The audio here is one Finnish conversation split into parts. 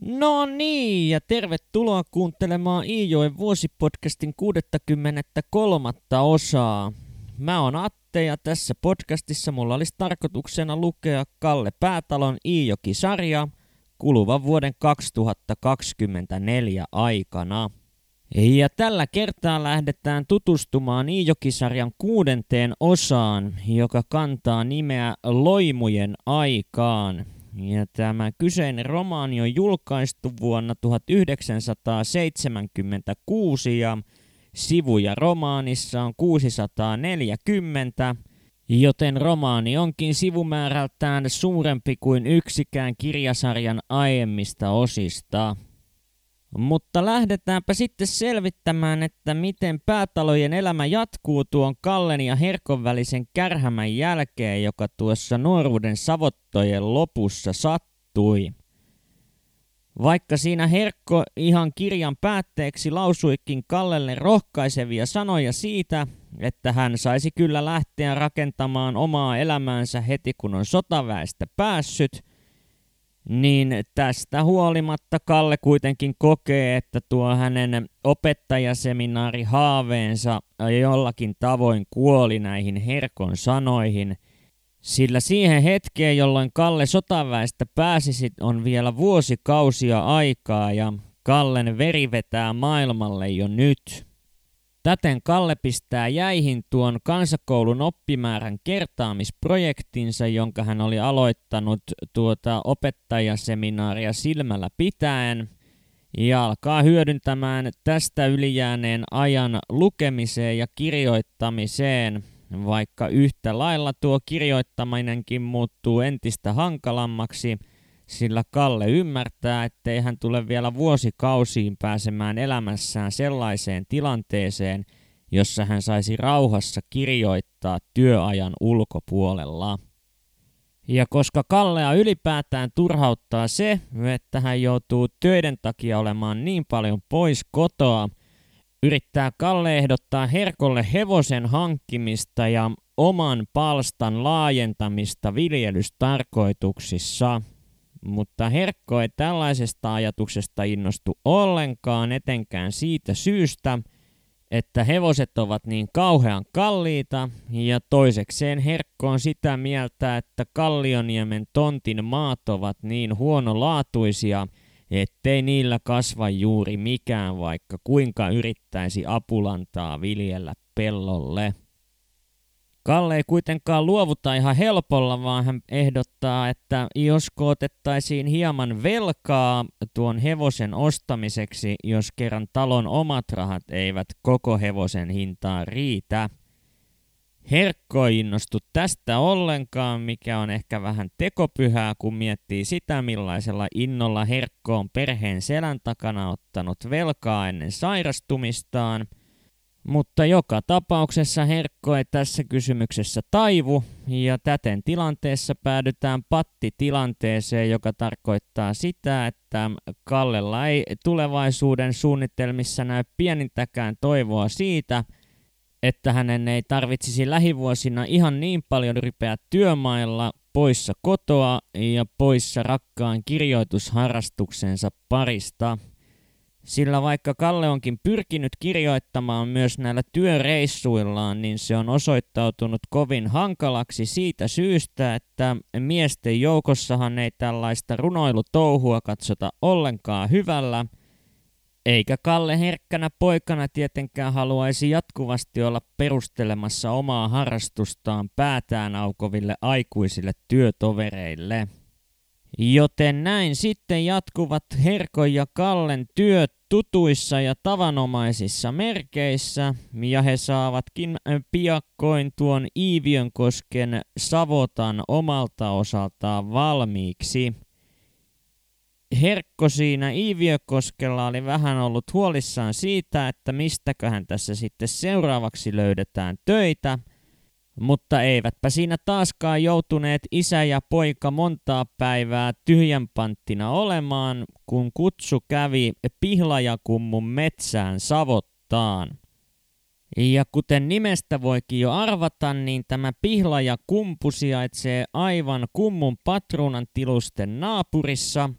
No niin, ja tervetuloa kuuntelemaan Iijoen vuosipodcastin 63. osaa. Mä oon Atte ja tässä podcastissa mulla olisi tarkoituksena lukea Kalle Päätalon Iijokisarja kuluvan vuoden 2024 aikana. Ja tällä kertaa lähdetään tutustumaan Iijokisarjan 6. osaan, joka kantaa nimeä Loimujen aikaan. Ja tämä kyseinen romaani on julkaistu vuonna 1976 ja sivuja romaanissa on 640, joten romaani onkin sivumäärältään suurempi kuin yksikään kirjasarjan aiemmista osista. Mutta lähdetäänpä sitten selvittämään, että miten Päätalojen elämä jatkuu tuon Kallen ja Herkon välisen kärhämän jälkeen, joka tuossa nuoruuden savottojen lopussa sattui. Vaikka siinä Herkko ihan kirjan päätteeksi lausuikin Kallelle rohkaisevia sanoja siitä, että hän saisi kyllä lähteä rakentamaan omaa elämäänsä heti kun on sotaväestä päässyt, niin tästä huolimatta Kalle kuitenkin kokee, että tuo hänen opettajaseminaarihaaveensa jollakin tavoin kuoli näihin Herkon sanoihin, sillä siihen hetkeen, jolloin Kalle sotaväestä pääsisi, on vielä vuosikausia aikaa ja Kallen veri vetää maailmalle jo nyt. Täten Kalle pistää jäihin tuon kansakoulun oppimäärän kertaamisprojektinsa, jonka hän oli aloittanut opettajaseminaaria silmällä pitäen, ja alkaa hyödyntämään tästä ylijääneen ajan lukemiseen ja kirjoittamiseen, vaikka yhtä lailla tuo kirjoittaminenkin muuttuu entistä hankalammaksi, sillä Kalle ymmärtää, ettei hän tule vielä vuosikausiin pääsemään elämässään sellaiseen tilanteeseen, jossa hän saisi rauhassa kirjoittaa työajan ulkopuolella. Ja koska Kallea ylipäätään turhauttaa se, että hän joutuu töiden takia olemaan niin paljon pois kotoa, yrittää Kalle ehdottaa Herkolle hevosen hankkimista ja oman palstan laajentamista viljelystarkoituksissa. Mutta Herkko ei tällaisesta ajatuksesta innostu ollenkaan, etenkään siitä syystä, että hevoset ovat niin kauhean kalliita, ja toisekseen Herkko on sitä mieltä, että Kallioniemen tontin maat ovat niin huonolaatuisia, ettei niillä kasva juuri mikään, vaikka kuinka yrittäisi apulantaa viljellä pellolle. Kalle ei kuitenkaan luovuta ihan helpolla, vaan hän ehdottaa, että josko otettaisiin hieman velkaa tuon hevosen ostamiseksi, jos kerran talon omat rahat eivät koko hevosen hintaan riitä. Herkko ei innostu tästä ollenkaan, mikä on ehkä vähän tekopyhää, kun miettii sitä, millaisella innolla Herkko on perheen selän takana ottanut velkaa ennen sairastumistaan. Mutta joka tapauksessa Herkko ei tässä kysymyksessä taivu, ja täten tilanteessa päädytään pattitilanteeseen, joka tarkoittaa sitä, että Kallella ei tulevaisuuden suunnitelmissa näy pienintäkään toivoa siitä, että hänen ei tarvitsisi lähivuosina ihan niin paljon ripeää työmailla poissa kotoa ja poissa rakkaan kirjoitusharrastuksensa parista. Sillä vaikka Kalle onkin pyrkinyt kirjoittamaan myös näillä työreissuillaan, niin se on osoittautunut kovin hankalaksi siitä syystä, että miesten joukossahan ei tällaista runoilutouhua katsota ollenkaan hyvällä, eikä Kalle herkkänä poikana tietenkään haluaisi jatkuvasti olla perustelemassa omaa harrastustaan päätään aukoville aikuisille työtovereille. Joten näin sitten jatkuvat Herkon ja Kallen työt tutuissa ja tavanomaisissa merkeissä, ja he saavatkin piakkoin tuon Iijionkosken savotan omalta osaltaan valmiiksi. Herkko siinä Iijionkoskella oli vähän ollut huolissaan siitä, että mistäköhän tässä sitten seuraavaksi löydetään töitä, mutta eivätpä siinä taaskaan joutuneet isä ja poika montaa päivää tyhjänpanttina olemaan, kun kutsu kävi Pihlajakummun metsään savottaan. Ja kuten nimestä voikin jo arvata, niin tämä Pihlajakumpu sijaitsee aivan Kummun patruunan tilusten naapurissa.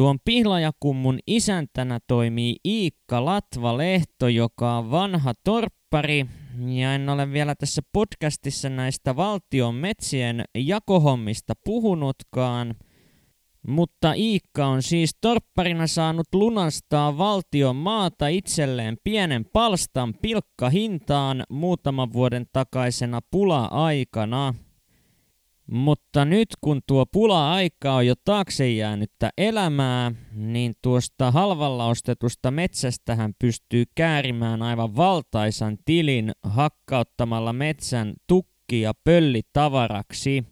Tuon Pihlajakummun isäntänä toimii Iikka Latvalehto, joka on vanha torppari. Ja en ole vielä tässä podcastissa näistä valtion metsien jakohommista puhunutkaan. Mutta Iikka on siis torpparina saanut lunastaa valtion maata itselleen pienen palstan pilkkahintaan muutaman vuoden takaisena pula-aikana. Mutta nyt kun tuo pula-aika on jo taakse jäänyttä elämää, niin tuosta halvalla ostetusta metsästä hän pystyy käärimään aivan valtaisan tilin hakkauttamalla metsän tukki- ja pöllitavaraksi.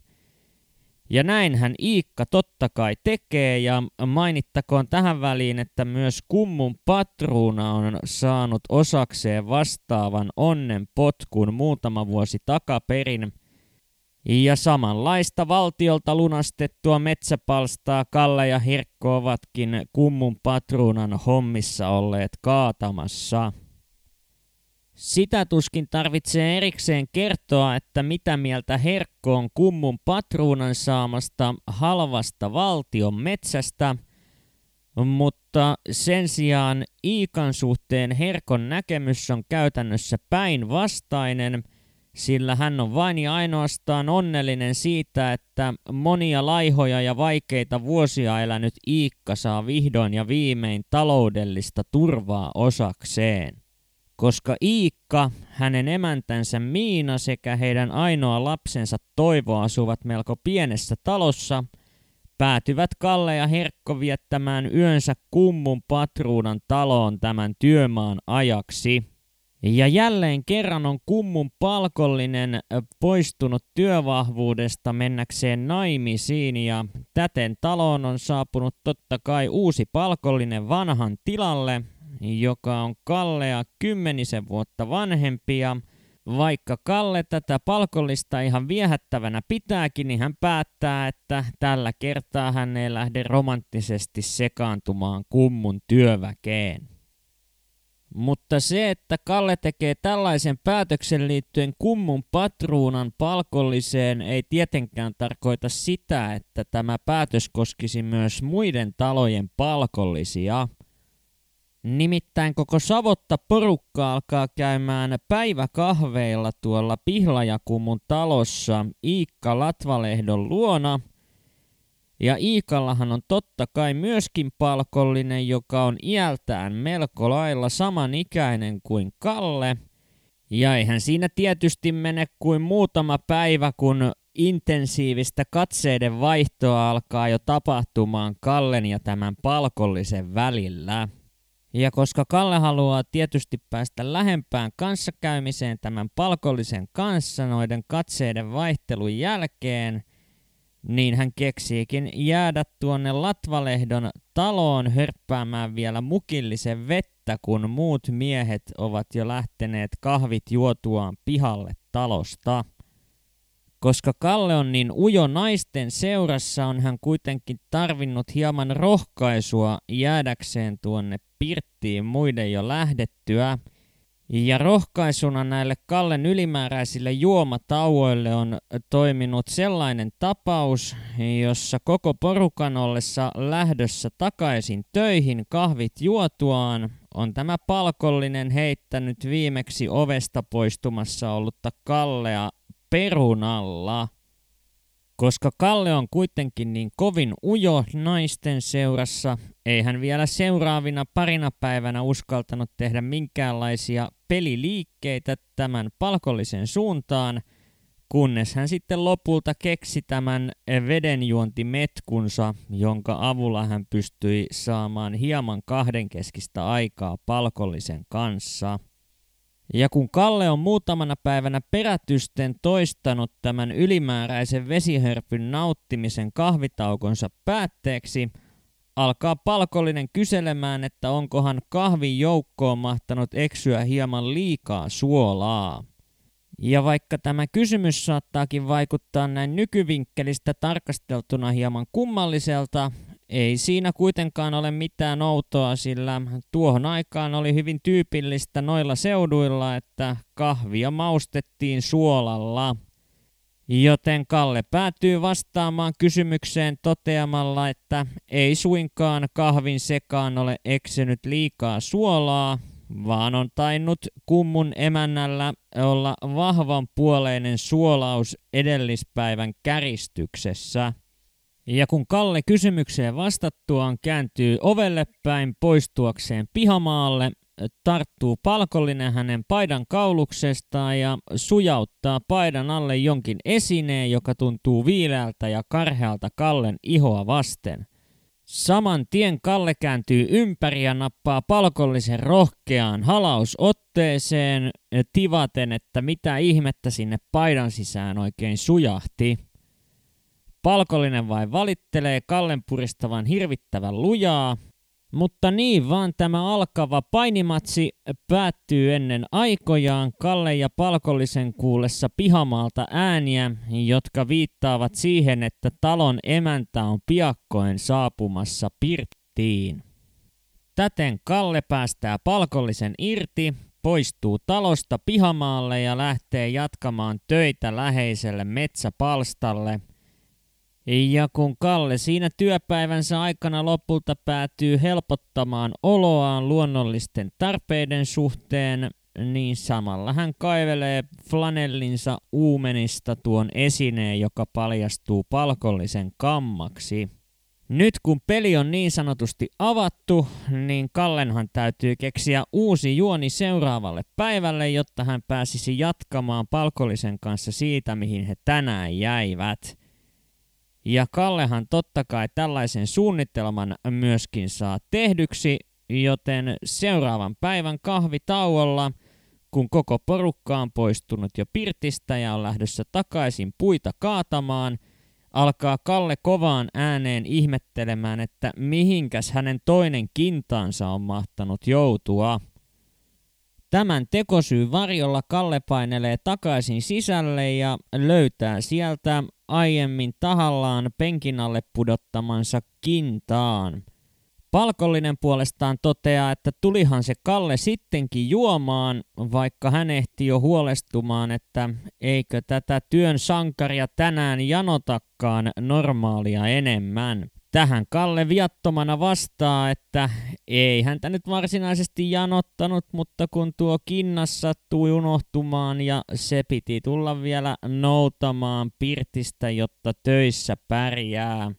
Ja näinhän Iikka totta kai tekee, ja mainittakoon tähän väliin, että myös Kummun patruuna on saanut osakseen vastaavan onnenpotkun muutama vuosi takaperin. Ja samanlaista valtiolta lunastettua metsäpalstaa Kalle ja Hirkko ovatkin Kummun patruunan hommissa olleet kaatamassa. Sitä tuskin tarvitsee erikseen kertoa, että mitä mieltä Herkko on Kummun patruunan saamasta halvasta valtion metsästä, mutta sen sijaan Iikan suhteen Herkon näkemys on käytännössä päinvastainen, sillä hän on vain ja ainoastaan onnellinen siitä, että monia laihoja ja vaikeita vuosia elänyt Iikka saa vihdoin ja viimein taloudellista turvaa osakseen. Koska Iikka, hänen emäntänsä Miina sekä heidän ainoa lapsensa Toivo asuvat melko pienessä talossa, päätyvät Kalle ja Herkko viettämään yönsä Kummun patruunan taloon tämän työmaan ajaksi. Ja jälleen kerran on Kummun palkollinen poistunut työvahvuudesta mennäkseen naimisiin, ja täten taloon on saapunut totta kai uusi palkollinen vanhan tilalle, joka on Kallea 10 vuotta vanhempi, ja vaikka Kalle tätä palkollista ihan viehättävänä pitääkin, niin hän päättää, että tällä kertaa hän ei lähde romanttisesti sekaantumaan Kummun työväkeen. Mutta se, että Kalle tekee tällaisen päätöksen liittyen Kummun patruunan palkolliseen, ei tietenkään tarkoita sitä, että tämä päätös koskisi myös muiden talojen palkollisia. Nimittäin koko Savotta-porukka alkaa käymään päiväkahveilla tuolla Pihlajakummun talossa Iikka Latvalehdon luona. Ja Iikallahan on totta kai myöskin palkollinen, joka on iältään melko lailla samanikäinen kuin Kalle. Ja eihän siinä tietysti mene kuin muutama päivä, kun intensiivistä katseiden vaihtoa alkaa jo tapahtumaan Kallen ja tämän palkollisen välillä. Ja koska Kalle haluaa tietysti päästä lähempään kanssakäymiseen tämän palkollisen kanssa noiden katseiden vaihtelun jälkeen, niin hän keksiikin jäädä tuonne Latvalehdon taloon hörppäämään vielä mukillisen vettä, kun muut miehet ovat jo lähteneet kahvit juotuaan pihalle talosta. Koska Kalle on niin ujo naisten seurassa, on hän kuitenkin tarvinnut hieman rohkaisua jäädäkseen tuonne pirttiin muiden jo lähdettyä. Ja rohkaisuna näille Kallen ylimääräisille juomatauoille on toiminut sellainen tapaus, jossa koko porukan ollessa lähdössä takaisin töihin kahvit juotuaan on tämä palkollinen heittänyt viimeksi ovesta poistumassa ollutta Kallea perunalla. Koska Kalle on kuitenkin niin kovin ujo naisten seurassa, ei hän vielä seuraavina parina päivänä uskaltanut tehdä minkäänlaisia peliliikkeitä tämän palkollisen suuntaan, kunnes hän sitten lopulta keksi tämän vedenjuontimetkunsa, jonka avulla hän pystyi saamaan hieman kahdenkeskistä aikaa palkollisen kanssa. Ja kun Kalle on muutamana päivänä perätysten toistanut tämän ylimääräisen vesihörpyn nauttimisen kahvitaukonsa päätteeksi, alkaa palkollinen kyselemään, että onkohan kahvin joukkoon mahtanut eksyä hieman liikaa suolaa. Ja vaikka tämä kysymys saattaakin vaikuttaa näin nykyvinkkelistä tarkasteltuna hieman kummalliselta, ei siinä kuitenkaan ole mitään outoa, sillä tuohon aikaan oli hyvin tyypillistä noilla seuduilla, että kahvia maustettiin suolalla. Joten Kalle päätyy vastaamaan kysymykseen toteamalla, että ei suinkaan kahvin sekaan ole eksynyt liikaa suolaa, vaan on tainnut kummun emännällä olla vahvan puoleinen suolaus edellispäivän käristyksessä. Ja kun Kalle kysymykseen vastattuaan kääntyy ovelle päin poistuakseen pihamaalle, tarttuu palkollinen hänen paidan kauluksestaan ja sujauttaa paidan alle jonkin esineen, joka tuntuu viileältä ja karhealta Kallen ihoa vasten. Saman tien Kalle kääntyy ympäri ja nappaa palkollisen rohkeaan halausotteeseen tivaten, että mitä ihmettä sinne paidan sisään oikein sujahti. Palkollinen vain valittelee Kallen puristavan hirvittävän lujaa, mutta niin vaan tämä alkava painimatsi päättyy ennen aikojaan Kalle ja palkollisen kuullessa pihamaalta ääniä, jotka viittaavat siihen, että talon emäntä on piakkoin saapumassa pirttiin. Täten Kalle päästää palkollisen irti, poistuu talosta pihamaalle ja lähtee jatkamaan töitä läheiselle metsäpalstalle. Ja kun Kalle siinä työpäivänsä aikana lopulta päätyy helpottamaan oloaan luonnollisten tarpeiden suhteen, niin samalla hän kaivelee flanellinsa uumenista tuon esineen, joka paljastuu palkollisen kammaksi. Nyt kun peli on niin sanotusti avattu, niin Kallenhan täytyy keksiä uusi juoni seuraavalle päivälle, jotta hän pääsisi jatkamaan palkollisen kanssa siitä, mihin he tänään jäivät. Ja Kallehan totta kai tällaisen suunnitelman myöskin saa tehdyksi, joten seuraavan päivän kahvitauolla, kun koko porukka on poistunut jo pirtistä ja on lähdössä takaisin puita kaatamaan, alkaa Kalle kovaan ääneen ihmettelemään, että mihinkäs hänen toinen kintaansa on mahtanut joutua. Tämän tekosyyn varjolla Kalle painelee takaisin sisälle ja löytää sieltä aiemmin tahallaan penkin alle pudottamansa kintaan. Palkollinen puolestaan toteaa, että tulihan se Kalle sittenkin juomaan, vaikka hän ehti jo huolestumaan, että eikö tätä työn sankaria tänään janotakaan normaalia enemmän. Tähän Kalle viattomana vastaa, että ei häntä nyt varsinaisesti janottanut, mutta kun tuo kinnas sattui unohtumaan ja se piti tulla vielä noutamaan pirtistä, jotta töissä pärjää.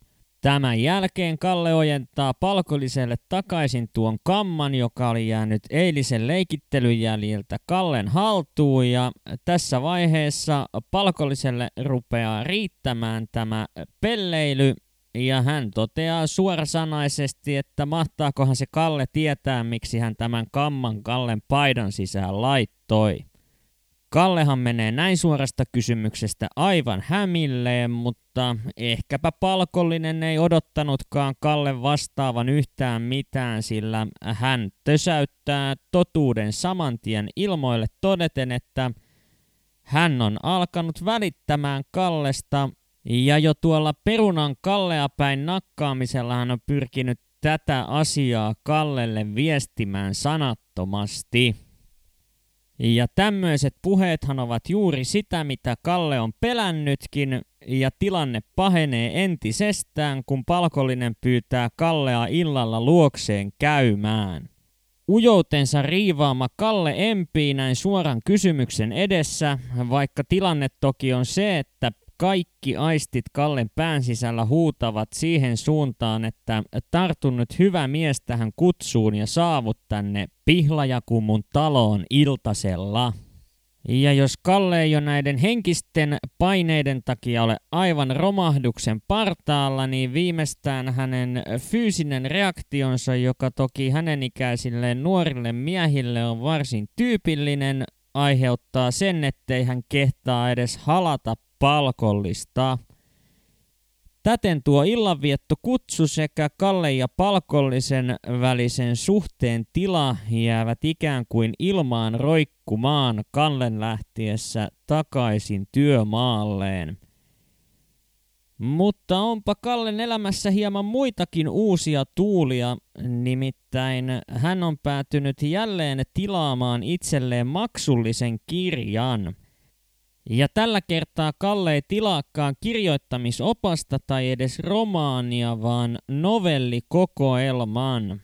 Tämän jälkeen Kalle ojentaa palkolliselle takaisin tuon kamman, joka oli jäänyt eilisen leikittelyn jäljiltä Kallen haltuun, ja tässä vaiheessa palkolliselle rupeaa riittämään tämä pelleily. Ja hän toteaa suorasanaisesti, että mahtaakohan se Kalle tietää, miksi hän tämän kamman Kallen paidan sisään laittoi. Kallehan menee näin suorasta kysymyksestä aivan hämilleen, mutta ehkäpä palkollinen ei odottanutkaan Kallen vastaavan yhtään mitään, sillä hän tösäyttää totuuden samantien ilmoille todeten, että hän on alkanut välittämään Kallesta. Ja jo tuolla perunan Kallea päin nakkaamisella hän on pyrkinyt tätä asiaa Kallelle viestimään sanattomasti. Ja tämmöiset puheethan ovat juuri sitä, mitä Kalle on pelännytkin, ja tilanne pahenee entisestään, kun palkollinen pyytää Kallea illalla luokseen käymään. Ujoutensa riivaama Kalle empii näin suoran kysymyksen edessä, vaikka tilanne toki on se, että kaikki aistit Kallen pään sisällä huutavat siihen suuntaan, että tartu nyt hyvä mies tähän kutsuun ja saavut tänne Pihlajakumun taloon iltasella. Ja jos Kalle ei jo näiden henkisten paineiden takia ole aivan romahduksen partaalla, niin viimeistään hänen fyysinen reaktionsa, joka toki hänen ikäisilleen nuorille miehille on varsin tyypillinen, aiheuttaa sen, ettei hän kehtaa edes halata palkollista. Täten tuo illanvietto kutsu sekä Kalle ja palkollisen välisen suhteen tila jäävät ikään kuin ilmaan roikkumaan Kallen lähtiessä takaisin työmaalleen. Mutta onpa Kallen elämässä hieman muitakin uusia tuulia, nimittäin hän on päätynyt jälleen tilaamaan itselleen maksullisen kirjan. Ja tällä kertaa Kalle ei tilaakaan kirjoittamisopasta tai edes romaania, vaan novellikokoelman.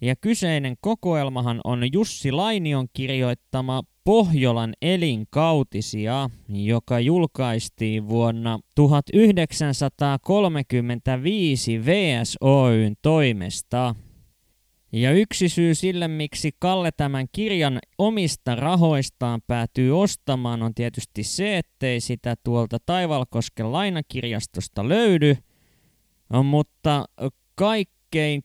Ja kyseinen kokoelmahan on Jussi Lainion kirjoittama Pohjolan elinkautisia, joka julkaistiin vuonna 1935 VS Oyn toimesta. Ja yksi syy sille, miksi Kalle tämän kirjan omista rahoistaan päätyy ostamaan, on tietysti se, ettei sitä tuolta Taivalkosken lainakirjastosta löydy, mutta kaikkein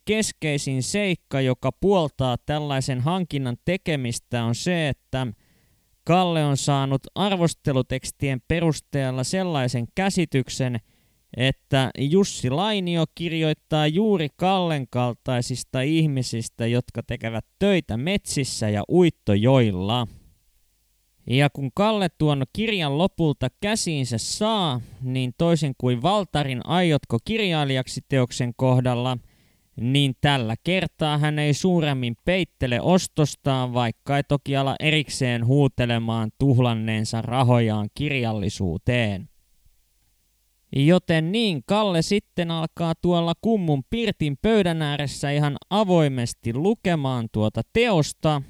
keskeisin seikka, joka puoltaa tällaisen hankinnan tekemistä, on se, että Kalle on saanut arvostelutekstien perusteella sellaisen käsityksen, että Jussi Lainio kirjoittaa juuri Kallen kaltaisista ihmisistä, jotka tekevät töitä metsissä ja uittojoilla. Ja kun Kalle tuon kirjan lopulta käsiinsä saa, niin toisin kuin Valtarin Aiotko kirjailijaksi -teoksen kohdalla, niin tällä kertaa hän ei suuremmin peittele ostostaan, vaikka ei toki ala erikseen huutelemaan tuhlanneensa rahojaan kirjallisuuteen. Joten niin, Kalle sitten alkaa tuolla Kummun pirtin pöydän ääressä ihan avoimesti lukemaan tuota teosta.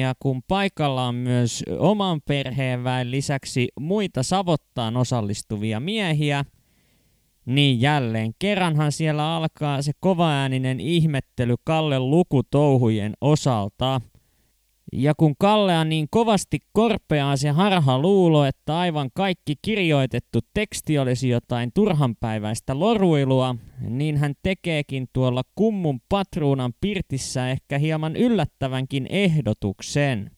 Ja kun paikalla on myös oman perheen väen lisäksi muita savottaan osallistuvia miehiä, niin jälleen kerranhan siellä alkaa se kovaääninen ihmettely Kallen lukutouhujen osalta. Ja kun Kallea niin kovasti korpeaa se harhaluulo, että aivan kaikki kirjoitettu teksti olisi jotain turhanpäiväistä loruilua, niin hän tekeekin tuolla Kummun patruunan pirtissä ehkä hieman yllättävänkin ehdotuksen.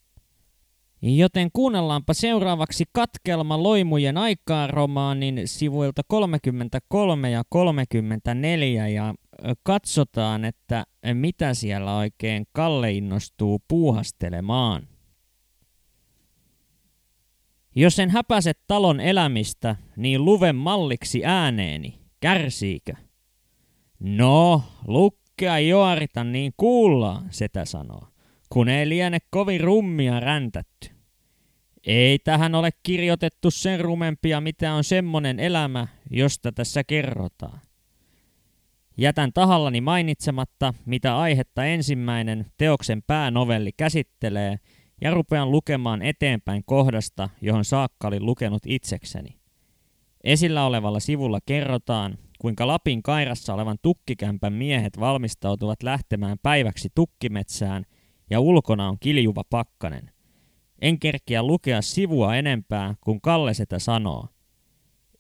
Joten kuunnellaanpa seuraavaksi katkelma Loimujen aikaan -romaanin sivuilta 33 ja 34 ja katsotaan, että mitä siellä oikein Kalle innostuu puuhastelemaan. Jos en häpäise talon elämistä, niin luven malliksi ääneeni. Kärsiikö? No, lukkea joarita niin kuullaan, setä sanoo, kun ei liene kovin rummia räntätty. Ei tähän ole kirjoitettu sen rumempia, mitä on semmonen elämä, josta tässä kerrotaan. Jätän tahallani mainitsematta, mitä aihetta ensimmäinen teoksen päänovelli käsittelee, ja rupean lukemaan eteenpäin kohdasta, johon saakka olin lukenut itsekseni. Esillä olevalla sivulla kerrotaan, kuinka Lapin kairassa olevan tukkikämpän miehet valmistautuvat lähtemään päiväksi tukkimetsään, ja ulkona on kiljuva pakkanen. En kerkiä lukea sivua enempää, kun Kalle sitä sanoo.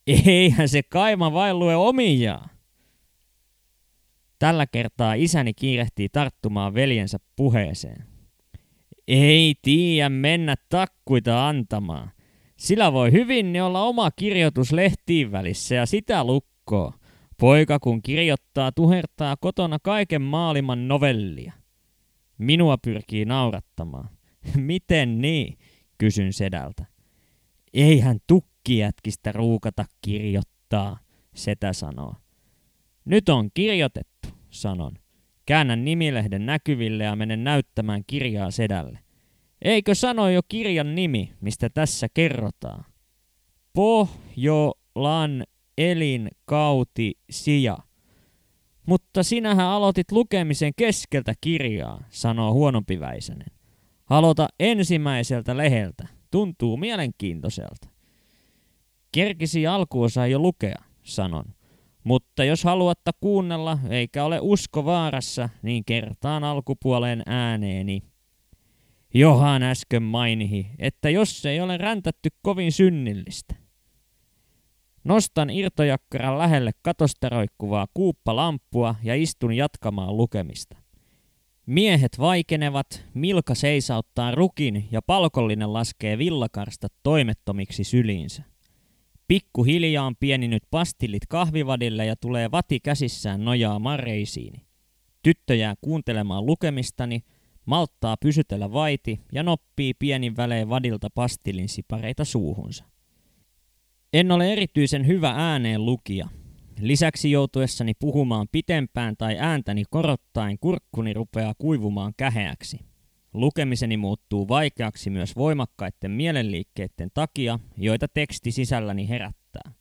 Eihän se kaima vain lue omiaan. Tällä kertaa isäni kiirehtii tarttumaan veljensä puheeseen. Ei tiedä mennä takkuita antamaan. Sillä voi hyvin ne olla oma kirjoitus lehtiin välissä ja sitä lukkoo. Poika kun kirjoittaa, tuhertaa kotona kaiken maailman novellia. Minua pyrkii naurattamaan. Miten niin? Kysyn sedältä. Eihän tukkijätkistä ruukata kirjoittaa, setä sanoo. Nyt on kirjoitettu, sanon. Käännän nimilehden näkyville ja menen näyttämään kirjaa sedälle. Eikö sano jo kirjan nimi, mistä tässä kerrotaan? Pohjolan elinkautisia. Mutta sinähän aloitit lukemisen keskeltä kirjaa, sanoo huonompiväisenen. Aloita ensimmäiseltä leheltä. Tuntuu mielenkiintoiselta. Kerkisi alkuosa jo lukea, sanon. Mutta jos haluatte kuunnella, eikä ole usko vaarassa, niin kertaan alkupuoleen ääneeni. Johan äsken mainihi, että jos ei ole räntätty kovin synnillistä. Nostan irtojakkaran lähelle katosta roikkuvaa kuuppalamppua ja istun jatkamaan lukemista. Miehet vaikenevat, Milka seisauttaa rukin ja palkollinen laskee villakarstat toimettomiksi syliinsä. Pikkuhiljaa on pieninyt pastillit kahvivadille ja tulee vati käsissään nojaa mareisiini. Tyttö jää kuuntelemaan lukemistani, malttaa pysytellä vaiti ja noppii pienin välein vadilta pastillin sipareita suuhunsa. En ole erityisen hyvä ääneen lukija. Lisäksi joutuessani puhumaan pitempään tai ääntäni korottaen kurkkuni rupeaa kuivumaan käheäksi. Lukemiseni muuttuu vaikeaksi myös voimakkaiden mielenliikkeiden takia, joita teksti sisälläni herättää.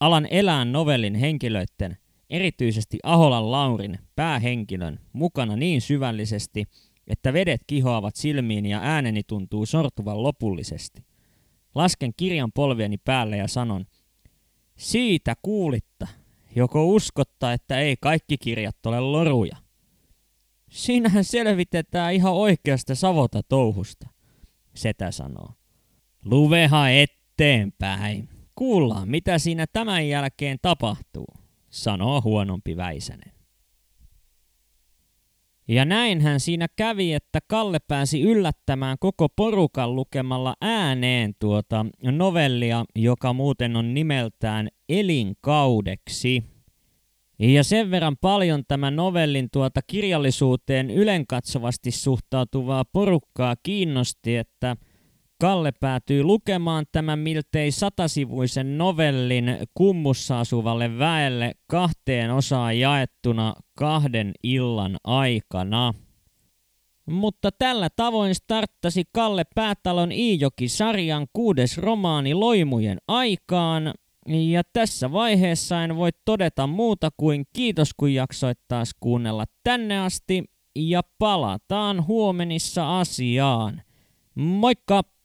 Alan elää novellin henkilöiden, erityisesti Aholan Laurin, päähenkilön, mukana niin syvällisesti, että vedet kihoavat silmiin ja ääneni tuntuu sortuvan lopullisesti. Lasken kirjan polvieni päälle ja sanon, siitä kuulitta, joko uskotta, että ei kaikki kirjat ole loruja. Siinähän selvitetään ihan oikeasta savota-touhusta, setä sanoo. Luveha eteenpäin. Kuullaan, mitä siinä tämän jälkeen tapahtuu, sanoo huonompi Väisänen. Ja näinhän siinä kävi, että Kalle pääsi yllättämään koko porukan lukemalla ääneen tuota novellia, joka muuten on nimeltään Elinkaudeksi. Ja sen verran paljon tämä novellin kirjallisuuteen ylenkatsovasti suhtautuvaa porukkaa kiinnosti, että Kalle päätyi lukemaan tämän miltei 100-sivuisen novellin kummussa asuvalle väelle 2 osaan jaettuna 2 illan aikana. Mutta tällä tavoin starttasi Kalle Päätalon Iijoki-sarjan 6. romaani Loimujen aikaan. Ja tässä vaiheessa en voi todeta muuta kuin kiitos, kun jaksoit taas kuunnella tänne asti. Ja palataan huomenissa asiaan. Moikka!